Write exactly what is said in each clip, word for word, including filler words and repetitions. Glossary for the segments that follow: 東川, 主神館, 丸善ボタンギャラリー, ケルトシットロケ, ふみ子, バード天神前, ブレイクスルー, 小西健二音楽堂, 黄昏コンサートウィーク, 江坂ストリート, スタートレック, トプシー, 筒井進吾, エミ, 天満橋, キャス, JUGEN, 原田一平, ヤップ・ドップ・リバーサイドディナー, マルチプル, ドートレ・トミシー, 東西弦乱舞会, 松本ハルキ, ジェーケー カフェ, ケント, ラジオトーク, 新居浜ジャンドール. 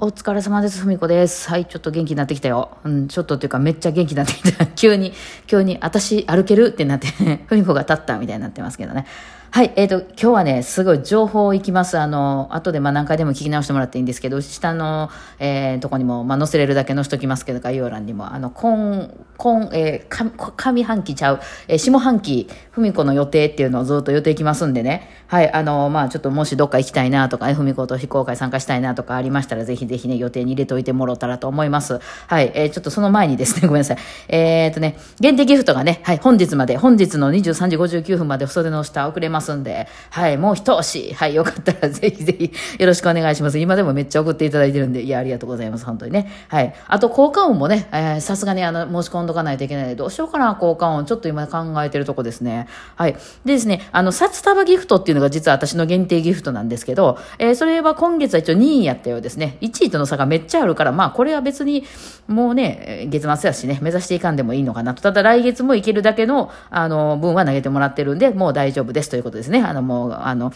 お疲れ様です、ふみこです。はい、ちょっと元気になってきたよ、うん、ちょっとっていうかめっちゃ元気になってきた急に急に私歩けるってなってふみこが立ったみたいになってますけどね。はい、えーと、今日はね、すごい情報いきます。あの、後でまあ何回でも聞き直してもらっていいんですけど、下の、えー、とこにも、まあ、載せれるだけ載せときますけど、概要欄にも、あの、今、今、えー、上半期ちゃう、えー、下半期、ふみこの予定っていうのをずっと予定いきますんでね。はい、あの、まあ、ちょっともしどっか行きたいなとか、ふみこと非公開参加したいなとかありましたら、ぜひぜひね、予定に入れておいてもらったらと思います。はい、えー、ちょっとその前にですね、ごめんなさい。えーとね、限定ギフトがね、はい、本日まで、本日のにじゅうさんじごじゅうきゅうふんまで袖の下送れます。ますんで、はい、もう一押し、はい、よかったらぜひぜひよろしくお願いします。今でもめっちゃ送っていただいてるんで、いや、ありがとうございます、本当にね。はい、あと効果音もね、えー、さすがにあの申し込んどかないといけないので、どうしようかな、効果音ちょっと今考えてるとこですね。はい、でですね、あの札束ギフトっていうのが実は私の限定ギフトなんですけど、えー、それは今月は一応にいやったようですね。いちいとの差がめっちゃあるから、まあこれは別にもうね、月末やしね、目指していかんでもいいのかなと。ただ来月もいけるだけのあの分は投げてもらってるんで、もう大丈夫ですということですね。あのもうあの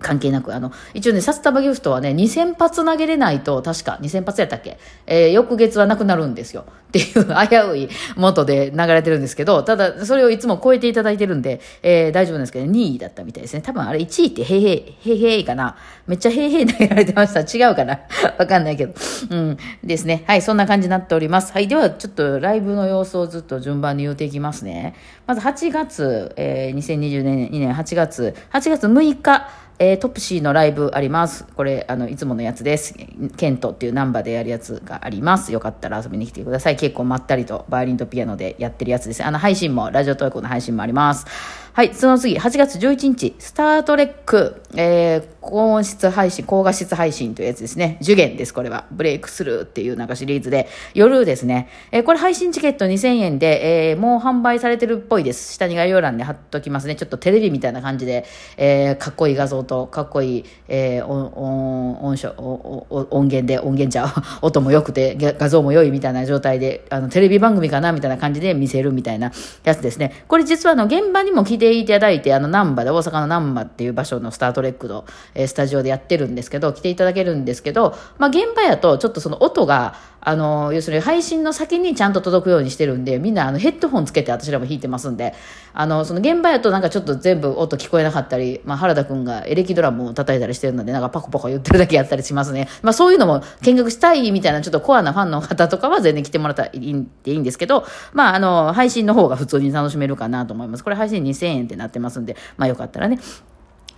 関係なく、あの一応ね、札束ギフトはね、にせんぱつ投げれないと、確かにせんぱつやったっけ、えー、翌月はなくなるんですよっていう危うい元で流れてるんですけど、ただそれをいつも超えていただいてるんで、えー、大丈夫なんですけど、にいだったみたいですね。多分あれいちいってへいへいへいへいかな、めっちゃへいへい投げられてました。違うかなわかんないけど、うんですね。はい、そんな感じになっております。はい、ではちょっとライブの様子をずっと順番に言っていきますね。まずはちがつ、えー、にせんにじゅうにねんはちがつはちがつむいか、えー、トプシーのライブあります。これあのいつものやつです。ケントっていうナンバーでやるやつがあります。よかったら遊びに来てください。結構まったりとバイオリンとピアノでやってるやつです。あの配信もラジオトークの配信もあります。はい、その次はちがつじゅういちにち、スタートレック、えー、高音質配信、高画質配信というやつですね。ジュゲンです。これはブレイクスルーっていうなんかシリーズで、夜ですね、えー、これ配信チケットにせんえんで、えー、もう販売されてるっぽいです。下に概要欄で貼っときますね。ちょっとテレビみたいな感じで、えー、かっこいい画像とかっこいい、えー、音, 音, 音源で音源ちゃう音も良くて画像も良いみたいな状態で、あのテレビ番組かなみたいな感じで見せるみたいなやつですね。これ実はあの現場にも聞いていただいて、あの難波で、大阪の難波っていう場所のスタートレックの、えー、スタジオでやってるんですけど、来ていただけるんですけど、まあ、現場やとちょっとその音があの要するに配信の先にちゃんと届くようにしてるんで、みんなあのヘッドホンつけて、私らも弾いてますんで、あのその現場やとなんかちょっと全部音聞こえなかったり、まあ、原田くんがエレキドラムを叩いたりしてるので、なんかパコパコ言ってるだけやったりしますね。まあ、そういうのも見学したいみたいなちょっとコアなファンの方とかは全然来てもらったらいいんですけど、まあ、あの配信の方が普通に楽しめるかなと思います。これ配信にせんえんってなってますんで、まあ、よかったらね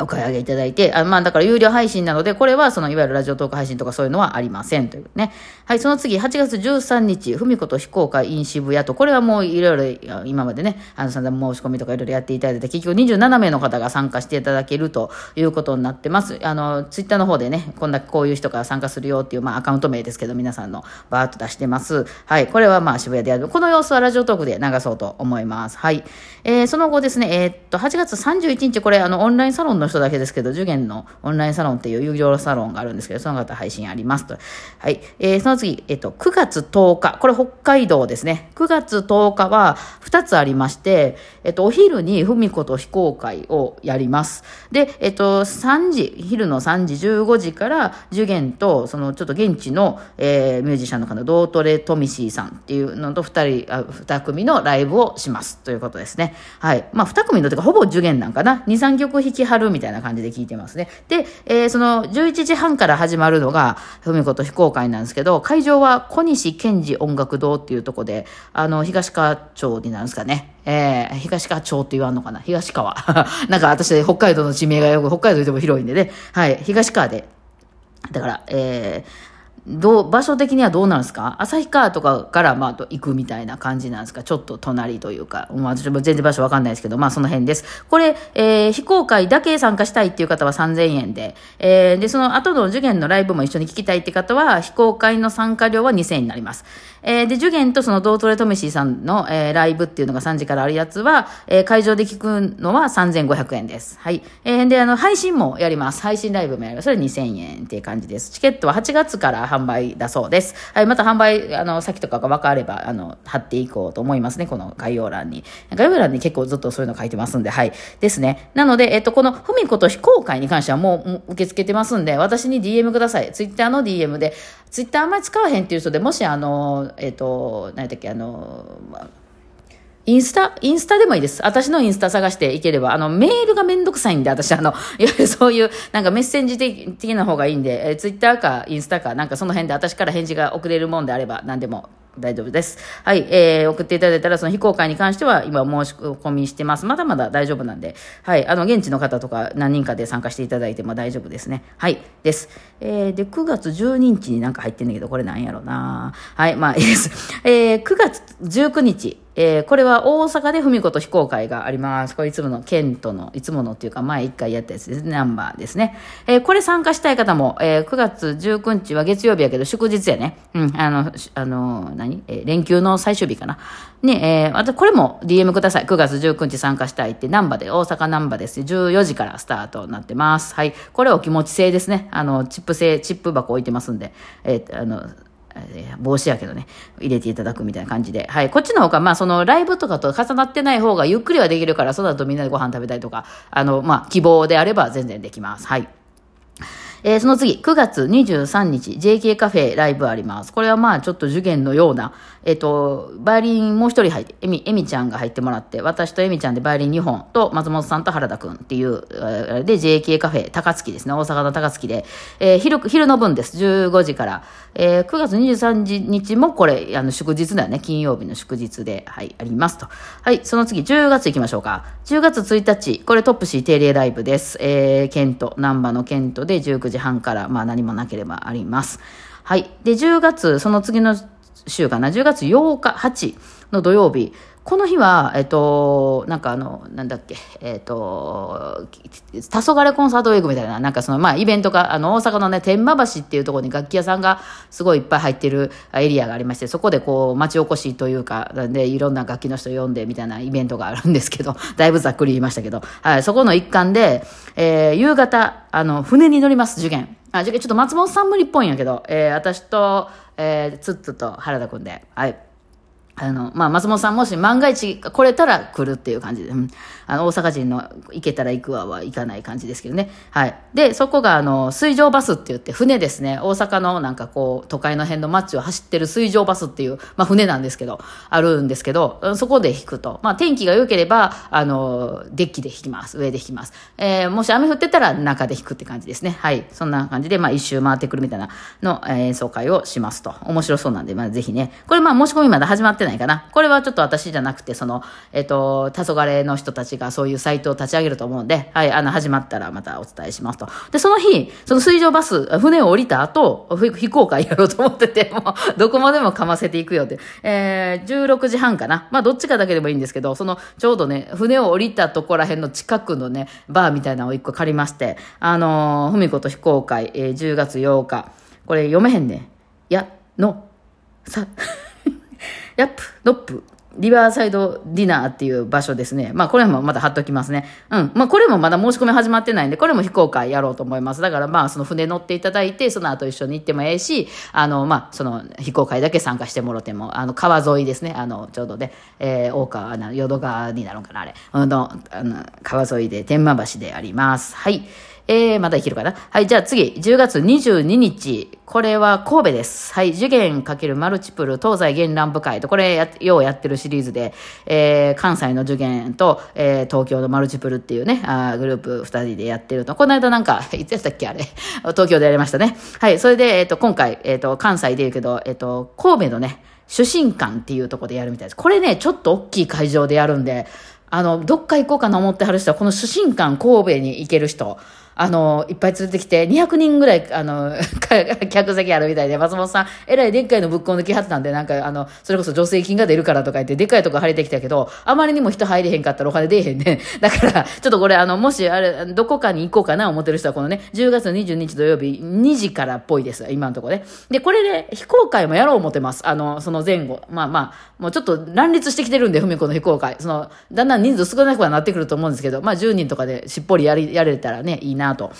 お買い上げいただいて、あ、まあだから有料配信なので、これはそのいわゆるラジオトーク配信とかそういうのはありませんというね。はい、その次はちがつじゅうさんにち、ふみこと非公開 in 渋谷と、これはもういろいろ今までね、あのさんざん申し込みとかいろいろやっていただいて、結局にじゅうななめいの方が参加していただけるということになってます。あのツイッターの方でね、こんなこういう人が参加するよっていう、まあアカウント名ですけど、皆さんのバーッと出してます。はい、これはまあ渋谷でやる、この様子はラジオトークで流そうと思います。はい、えー、その後ですね、えー、っとはちがつさんじゅういちにち、これあのオンラインサロンのの人だけですけど、ジュゲンのオンラインサロンっていう有料サロンがあるんですけど、その方配信ありますと。はい、えー、その次、えっと、くがつとおか、これ北海道ですね。くがつとおかはふたつありまして、えっと、お昼にふみこと非公開をやります。で、えっと、さんじ、昼のさんじじゅうごじからジュゲンと、そのちょっと現地の、えー、ミュージシャンの方、ドートレ・トミシーさんっていうのとふたり、あ、にくみのライブをしますということですね。はい。まあ、にくみのというか、ほぼジュゲンなんかな。にさんきょく弾きはるみたいな感じで聞いてますね。で、えー、そのじゅういちじはんから始まるのがふみこと非公開なんですけど、会場は小西健二音楽堂っていうとこで、あの東川町になるんですかね。えー、東川町って言わんのかな、東川なんか私北海道の地名がよく、北海道でも広いんでね。はい、東川でだから、えーどう、場所的にはどうなんですか？旭川とかから、まあ、行くみたいな感じなんですか？ちょっと隣というか、まあ、私も全然場所わかんないですけど、まあ、その辺です。これ、えー、非公開だけ参加したいっていう方はさんぜんえんで、えー、で、その後のジュゲンのライブも一緒に聞きたいって方は、非公開の参加料はにせんえんになります。えー、で、ジュゲンとそのドートレトメシーさんの、えー、ライブっていうのがさんじからあるやつは、えー、会場で聞くのはさんぜんごひゃくえんです。はい。えー、で、あの、配信もやります。配信ライブもやります。それにせんえんっていう感じです。チケットははちがつから販売だそうです。はい、また販売あの先とかが分かればあの貼っていこうと思いますね、この概要欄に。概要欄に結構ずっとそういうの書いてますんで、はいですね。なので、えっと、このふみこと非公開に関してはもう受け付けてますんで、私に ディーエム ください。ツイッターの ディーエム で、ツイッターあんまり使わへんっていう人で、もしあのえっと何だっけあの、まあインスタ、インスタでもいいです。私のインスタ探していければ、あの、メールがめんどくさいんで、私、あの、いわゆるそういう、なんかメッセンジ的な方がいいんで、えー、ツイッターかインスタか、なんかその辺で私から返事が送れるもんであれば、何でも大丈夫です。はい、えー、送っていただいたら、その非公開に関しては、今申し込みしてます。まだまだ大丈夫なんで、はい、あの、現地の方とか何人かで参加していただいても大丈夫ですね。はい、です。えー、で、くがつじゅうににちになんか入ってんだけど、これなんやろな。はい、まあいいです。えー、くがつじゅうくにち。えー、これは大阪でふみこと非公開があります。これいつもの、県との、いつものっていうか前一回やったやつですね、ナンバーですね。えー、これ参加したい方も、えー、くがつじゅうくにちは月曜日やけど祝日やね。うん、あの、あの、何、えー、連休の最終日かな。ね、えー、あとこれも ディーエム ください。くがつじゅうくにち参加したいって、ナンバーで、大阪ナンバーです。じゅうよじからスタートになってます。はい。これお気持ち制ですね。あの、チップ制、チップ箱置いてますんで、えー、あの、帽子やけどね、入れていただくみたいな感じで。はい。こっちの方が、まあ、その、ライブとかと重なってない方がゆっくりはできるから、その後みんなでご飯食べたりとか、あの、まあ、希望であれば全然できます。はい。えー、その次、くがつにじゅうさんにち、ジェーケー カフェライブあります。これはまあ、ちょっとジュゲンのような、えっと、バイオリンもう一人入って、エミ、エミちゃんが入ってもらって、私とエミちゃんでバイオリンにほんと、松本さんと原田くんっていう、で、ジェーケー カフェ、高槻ですね、大阪の高槻で、えー、昼、昼の分です、じゅうごじから。えー、くがつにじゅうさんにちもこれ、あの、祝日だよね、金曜日の祝日で、はい、ありますと。はい、その次、じゅうがつ行きましょうか。じゅうがつついたち、これトップシー定例ライブです。えー、ケント、難波のケントでじゅうくじはんから、まあ何もなければあります。はい。で、じゅうがつ、その次の週かな、じゅうがつようか、はちの土曜日。この日は、えっと、なんかあの、なんだっけ、えっと、黄昏コンサートウィークみたいな、なんかその、まあ、イベントが、あの、大阪のね、天満橋っていうところに楽器屋さんがすごいいっぱい入ってるエリアがありまして、そこでこう、町おこしというか、で、いろんな楽器の人呼んでみたいなイベントがあるんですけど、だいぶざっくり言いましたけど、はい、そこの一環で、えー、夕方、あの、船に乗ります、ジュゲン。あ、ジュゲン、ちょっと松本さん無理っぽいんやけど、えー、私と、えー、ツッツと原田くんで、はい。あの、まあ、松本さんもし万が一来れたら来るっていう感じで、うん、あの、大阪人の行けたら行くわは行かない感じですけどね。はい。で、そこがあの、水上バスって言って船ですね。大阪のなんかこう、都会の辺の街を走ってる水上バスっていう、まあ、船なんですけど、あるんですけど、そこで引くと。まあ、天気が良ければ、あの、デッキで引きます。上で引きます。えー、もし雨降ってたら中で引くって感じですね。はい。そんな感じで、まあ、一周回ってくるみたいなの、えー、演奏会をしますと。面白そうなんで、まあ、ぜひね。これまあ、申し込みまだ始まってないかな。これはちょっと私じゃなくて、その、えっと、黄昏の人たちがそういうサイトを立ち上げると思うんで、はい、あの、始まったらまたお伝えしますと。で、その日、その水上バス、船を降りた後、非公開やろうと思ってて、もう、どこまでもかませていくよって、えー、じゅうろくじはんかな。まあ、どっちかだけでもいいんですけど、その、ちょうどね、船を降りたとこら辺の近くのね、バーみたいなのを一個借りまして、あのー、ふみこと非公開、えー、じゅうがつようか。これ読めへんね。や、の、さ、ヤップ、ドップ、リバーサイドディナーっていう場所ですね。まあこれもまだ貼っときますね。うん。まあこれもまだ申し込み始まってないんで、これも非公開やろうと思います。だからまあその船乗っていただいて、その後一緒に行ってもええし、あのまあその非公開だけ参加してもろても、あの川沿いですね。あのちょうどね、えー、大川、淀川になるんかな、あれ。あの、あの川沿いで天満橋であります。はい。えー、まだいけるかな。はい、じゃあ次、じゅうがつにじゅうににち。これは神戸です。はい、ジュゲン×マルチプル東西絃爛舞会と、これや、ようやってるシリーズで、えー、関西のジュゲンと、えー、東京のマルチプルっていうね、あグループふたりでやってると。この間なんか、いつやったっけあれ。東京でやりましたね。はい、それで、えっと、今回、えっと、関西で言うけど、えっと、神戸のね、主神館っていうところでやるみたいです。これね、ちょっと大きい会場でやるんで、あの、どっか行こうかな思ってはる人は、この主神館神戸に行ける人、あの、いっぱい連れてきて、にひゃくにんぐらい、あの、客席あるみたいで、松本さん、えらいでっかいのぶっこんできはったんで、なんか、あの、それこそ助成金が出るからとか言って、でっかいとこ晴れてきたけど、あまりにも人入れへんかったらお金出えへんね。だから、ちょっとこれ、あの、もし、あれ、どこかに行こうかな思ってる人は、このね、じゅうがつにじゅうににち土曜日、にじからっぽいです、今のところね。で、これで、非公開もやろう思ってます。あの、その前後。まあまあ、もうちょっと乱立してきてるんで、ふみこの非公開。その、だんだん人数少なくはなってくると思うんですけど、まあじゅうにんとかでしっぽりやり、やれたらね、いいな。なと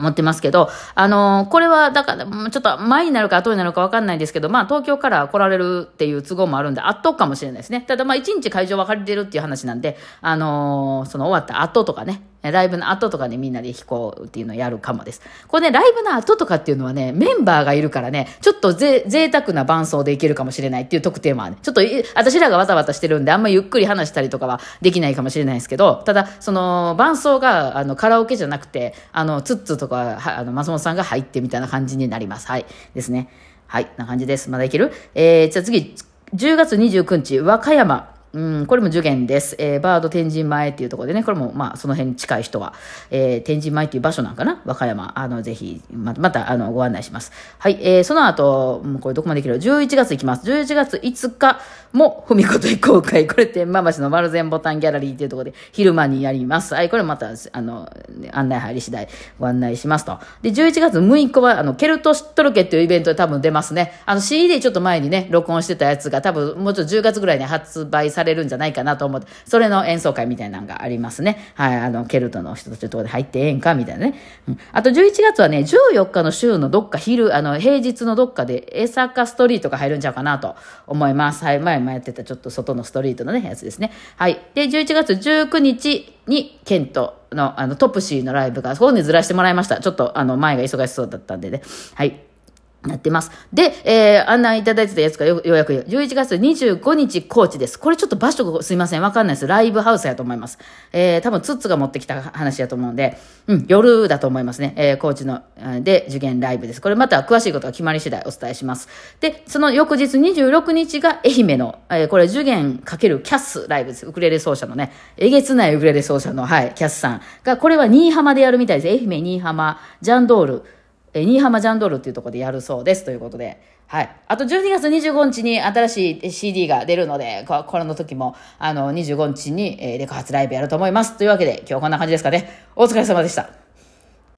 思ってますけど、あのー、これはだからちょっと前になるか後になるか分かんないんですけど、まあ東京から来られるっていう都合もあるんで圧倒かもしれないですね。ただまあいちにち会場分かれてるっていう話なんで、あのー、その終わった後とかね、ライブの後とかね、みんなで弾こうっていうのをやるかもです。これね、ライブの後とかっていうのはね、メンバーがいるからね、ちょっとぜ贅沢な伴奏でいけるかもしれないっていう特典はね、ちょっと私らがわたわたしてるんで、あんまゆっくり話したりとかはできないかもしれないですけど、ただ、その伴奏があのカラオケじゃなくて、あの、ツッツとか、あの、松本さんが入ってみたいな感じになります。はい。ですね。はい。な感じです。まだいける？えー、じゃあ次、じゅうがつにじゅうくにち、和歌山。うん、これもJUGENです、えー。バード天神前っていうところでね、これもまあその辺に近い人は、えー、天神前っていう場所なんかな、和歌山、あのぜひまた、またあのご案内します。はい、えー、その後、もうこれどこまでいける？じゅういちがついきます。じゅういちがついつかもふみこと非公開、これ天満橋の丸善ボタンギャラリーっていうところで昼間にやります。はい、これまたあの案内入り次第ご案内しますと。で、じゅういちがつむいかはあのケルトシットロケっていうイベントで多分出ますね。あの シーディー ちょっと前にね録音してたやつが多分もうちょっとじゅうがつぐらいに発売されされるんじゃないかなと思って、それの演奏会みたいなのがありますね。はい、あのケルトの人たちのところで入ってええんかみたいなね、うん、あとじゅういちがつはねじゅうよっかの週のどっか昼あの平日のどっかで江坂ストリートが入るんちゃうかなと思います。はい、前もやってたちょっと外のストリートのねやつですね。はい、でじゅういちがつじゅうくにちにケントのあのトップシーのライブがそこにずらしてもらいました。ちょっとあの前が忙しそうだったんでね、はいなってます。で、えー、案内いただいてたやつがようやくじゅういちがつにじゅうごにち高知です。これちょっと場所すいません。わかんないです。ライブハウスやと思います。えー、多分ツッツが持ってきた話やと思うんで、うん、夜だと思いますね。えー、高知の、で、JUGENライブです。これまた詳しいことが決まり次第お伝えします。で、その翌日にじゅうろくにちが愛媛の、えー、これJUGEN×キャスライブです。ウクレレ奏者のね、えげつないウクレレ奏者の、はい、キャスさんが、これは新居浜でやるみたいです。愛媛新居浜、ジャンドール、えー、新居浜ジャンドルっていうところでやるそうですということで、はい。あとじゅうにがつにじゅうごにちに新しい シーディー が出るので、こ, これの時も、あの、にじゅうごにちに、えー、レコ発ライブやると思います。というわけで、今日はこんな感じですかね。お疲れ様でした。